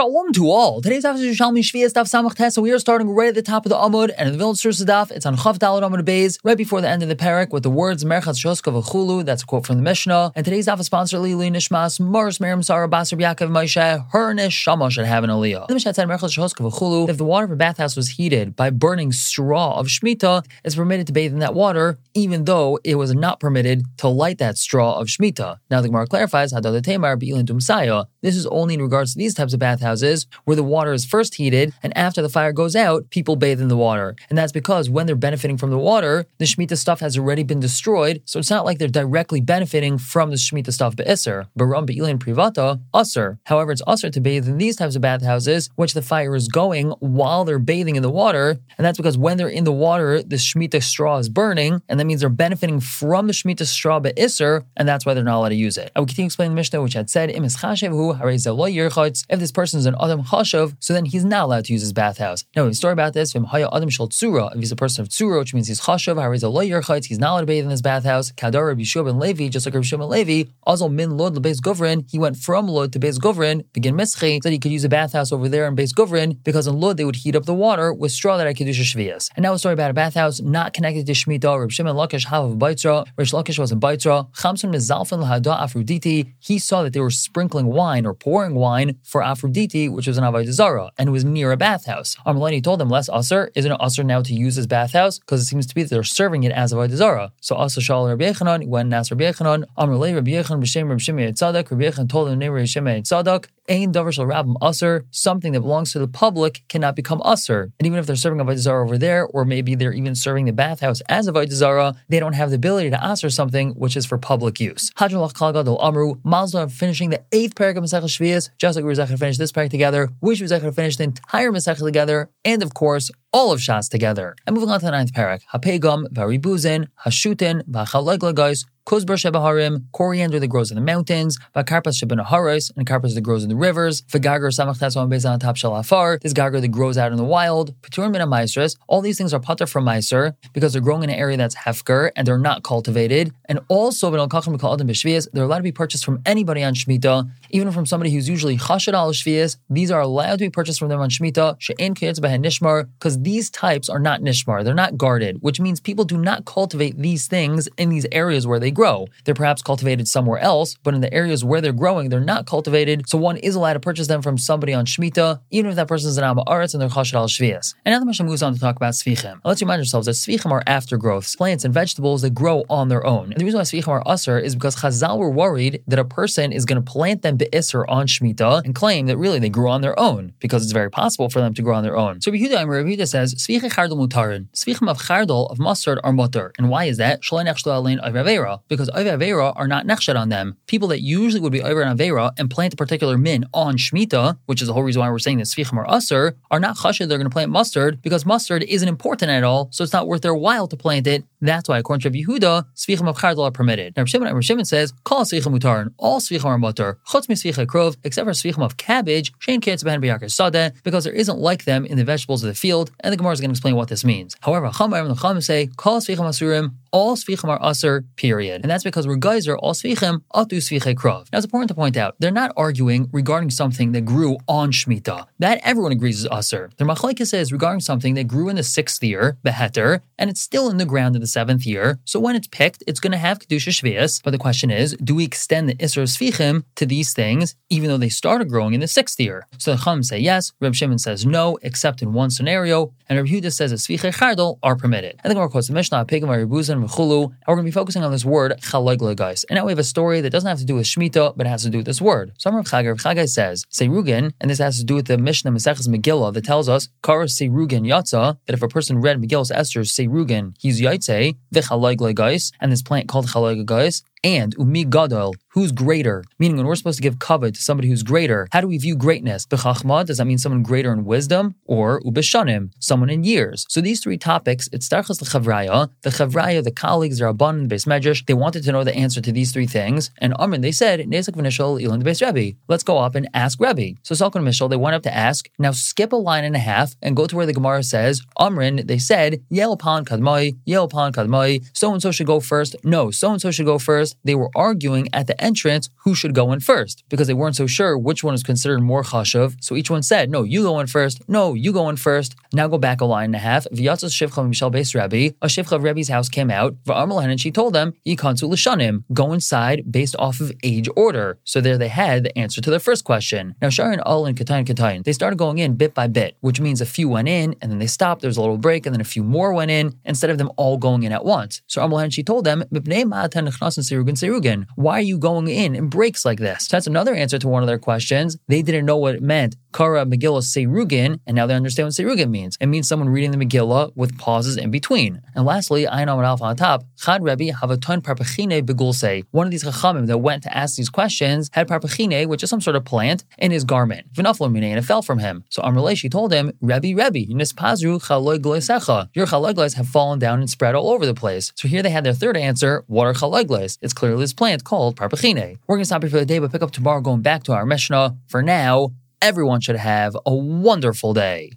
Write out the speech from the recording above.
Shalom to all. Today's Daf is Yerushalmi Shevi'is Daf Samach Tess, and we are starting right at the top of the Amud and in the Vilnius Sadaf. It's on Chavdal Amud Beis, right before the end of the parak, with the words "Merchat Shoshkav Echulu." That's a quote from the Mishnah. And today's Daf is sponsored Lili Nishmas Moris Merim Sarah Basser Yaakov Moshe Her Harnes Shamos at Haven Aliyah. The Mishnah said "Merchat Shoshkav Echulu." If the water of a bathhouse was heated by burning straw of Shemitah, it's permitted to bathe in that water, even though it was not permitted to light that straw of Shemitah. Now the Gemara clarifies "Hadadat Temar, Bilintum Sayo." This is only in regards to these types of bathhouses where the water is first heated and after the fire goes out, people bathe in the water. And that's because when they're benefiting from the water, the Shemitah stuff has already been destroyed, so it's not like they're directly benefiting from the Shemitah stuff be'isser, Baram be'ilin privata, Asr. However, it's Asr to bathe in these types of bathhouses which the fire is going while they're bathing in the water, and that's because when they're in the water, the Shemitah straw is burning, and that means they're benefiting from the Shemitah straw be'isser, and that's why they're not allowed to use it. I would continue explaining the Mishnah, which had said, if this person is an 'adam chashav, so then he's not allowed to use his bathhouse. Now, we have a story about this. If he's a person of 'tzura, which means he's chashav, he's not allowed to bathe in his bathhouse. Kadar Reb Shimon Lakish, just like Reb Shimon Levi, also min Lod to Beis Guvrin, he went from Lod to Beis Guvrin, begin Mischi, so he could use a bathhouse over there in Beis Guvrin, because in Lod they would heat up the water with straw that I could use a shvias. And now a story about a bathhouse not connected to Shemitah. Reb Shimon Lakish halav Beitza, Reb Shimon Lakish was in Beitza. Chamson mezalfen lahada Aphrodite, he saw that they were sprinkling wine or pouring wine for Aphrodite, which was an Avaydazara, and was near a bathhouse. Armelani told him, less Asr, isn't it Asr now to use his bathhouse? Because it seems to be that they're serving it as Avaydazara. So Asr Shal Rabbi Yechanan, when Nas Rabbi Yechanan, Amrlei Rabbi Yechanan, B'Shem Rabbi Shimei Yitzadak, Rabbi Yechanan told him, name Rabbi Shimei Yitzadak, Ein Davar Shel Rabim Asr, something that belongs to the public cannot become Asr. And even if they're serving Avaydazara over there, or maybe they're even serving the bathhouse as Avaydazara, they don't have the ability to Asr something which is for public use. Hajjalach Kalgadol Amru, Mazda finishing the 8th parak of Masechah Shvi'is, just like we were Zechar to finish this parak together, we should be Zechar to finish the entire Masechah together, and of course, all of Shas together. And moving on to the 9th parak, Hapegam, Varibuzin, Hashutin, Vachalaglagois, Kuzbar shebaharim, coriander that grows in the mountains, Vakarpas shebanaharos, and karpas that grows in the rivers, Vagagar samachtas on based on top shalafar, this gagar that grows out in the wild, Paturim mina maisras, all these things are pater from maiser because they're growing in an area that's hefker and they're not cultivated. And also, they're allowed to be purchased from anybody on Shemitah, even from somebody who's usually chashad al shvias, these are allowed to be purchased from them on Shemitah, she'en kiyetz behen nishmar, because these types are not nishmar, they're not guarded, which means people do not cultivate these things in these areas where they grow. They're perhaps cultivated somewhere else, but in the areas where they're growing, they're not cultivated, so one is allowed to purchase them from somebody on Shemitah, even if that person is an Amma Aretz and they're Chashad al Shvias. And now the Mishnah moves on to talk about Sfichim. Now let's remind ourselves that Sfichim are aftergrowths, plants and vegetables that grow on their own. And the reason why Sfichim are Asr is because Chazal were worried that a person is going to plant them be'isser on Shemitah and claim that really they grew on their own, because it's very possible for them to grow on their own. So Rabbi Yehuda says, Sfichim Chardal Mutarin. Sfichim of Chardal, of mustard, are Mutar. And why is that? Because Oiv Aveira are not Nechshed on them. People that usually would be Oiv and Aveira and plant a particular min on Shemitah, which is the whole reason why we're saying that Sfichim or Asr, are not Chashed they're going to plant mustard, because mustard isn't important at all, so it's not worth their while to plant it. That's why, according to Rabbi Yehuda, Sfichim of Chardal are permitted. Now, Rabbi Shimon says, Kol Sfichim Mutarin, all Sfichim are Mutar, Chutz Misfichim Krov, except for Sfichim of cabbage, Shein Kiyetz Behen B'Yakar Sadeh, because there isn't like them in the vegetables of the field, and the Gemara is going to explain what this means. However, Chamar and the Chamim say, Kol Sfichim Asurim, all Sfichim are Asr, period. And that's because we're geyser, all Sfichim, Atu Sfichei Krov. Now, it's important to point out, they're not arguing regarding something that grew on Shemitah. That everyone agrees is Asr. Their Machlekes is regarding something that grew in the 6th year, Beheter, and it's still in the ground in the 7th year, so when it's picked, it's going to have Kedusha Shvias. But the question is, do we extend the Issur Sfichim to these things, even though they started growing in the 6th year? So the Chum say yes, Reb Shimon says no, except in one scenario, and Reb Yehuda says that Sfichei Chardal are permitted. I think we're quotes the Mishnah, Pigam, Aribuzin, V'chulu, and we're going to be focusing on this word, Chalaglagois. And now we have a story that doesn't have to do with Shemitah, but it has to do with this word. So Reb Chagai says, Seirugin, and this has to do with the Mishnah Maseches Megillah that tells us, Kara Seirugin Yatza, that if a person read Megillah's Esther, Seirugin, he's Yaitse, V'chalaglagois, and this plant called Chalaglagois, and Umi Gadol, who's greater? Meaning when we're supposed to give kavod to somebody who's greater, how do we view greatness? B'chachma, does that mean someone greater in wisdom? Or ubeshanim, someone in years? So these three topics, it's tarchas l'chavraya, the chavraya, the colleagues, the rabban, the beis medrash, they wanted to know the answer to these three things, and they said, Nesek v'nishol ilan beis Rebbe, let's go up and ask Rebbe. So Salkon and Mishal, they went up to ask, now skip a line and a half, and go to where the Gemara says, Amrin, they said, yel pan kadmai, so-and-so should go first, no, so-and-so should go first, because they were arguing at the entrance who should go in first, because they weren't so sure which one is considered more chashav. So each one said, no, you go in first. No, you go in first. Now go back a line and a half. V'yatzos shivcha mishal beis Rabbi. A shivcha of Rebbe's house came out. V'amar lahen, and she told them, yikansu l'shanim. Go inside based off of age order. So there they had the answer to the first question. Now Sharon Al and Katayin, they started going in bit by bit, which means a few went in and then they stopped. There was a little break and then a few more went in instead of them all going in at once. So Amar lahen, she told them, why are you going in breaks like this? So that's another answer to one of their questions. They didn't know what it meant. Kara Megillah Seirugin, and now they understand what Seirugin means. It means someone reading the Megillah with pauses in between. And lastly, Ayin Amud Alf on top, Chad Rebbe Havaton Parpachine Begulse. One of these Chachamim that went to ask these questions had Parpachine, which is some sort of plant, in his garment. V'naflamine, and it fell from him. So Amrle, she told him, Rebbe, Nispazru Chaloi Gleisecha. Your Chaloi Gleis have fallen down and spread all over the place. So here they had their third answer, what are Chaloi Gleis? It's clearly this plant called Parpachine. We're going to stop here for the day, but pick up tomorrow going back to our Mishnah. For now, everyone should have a wonderful day.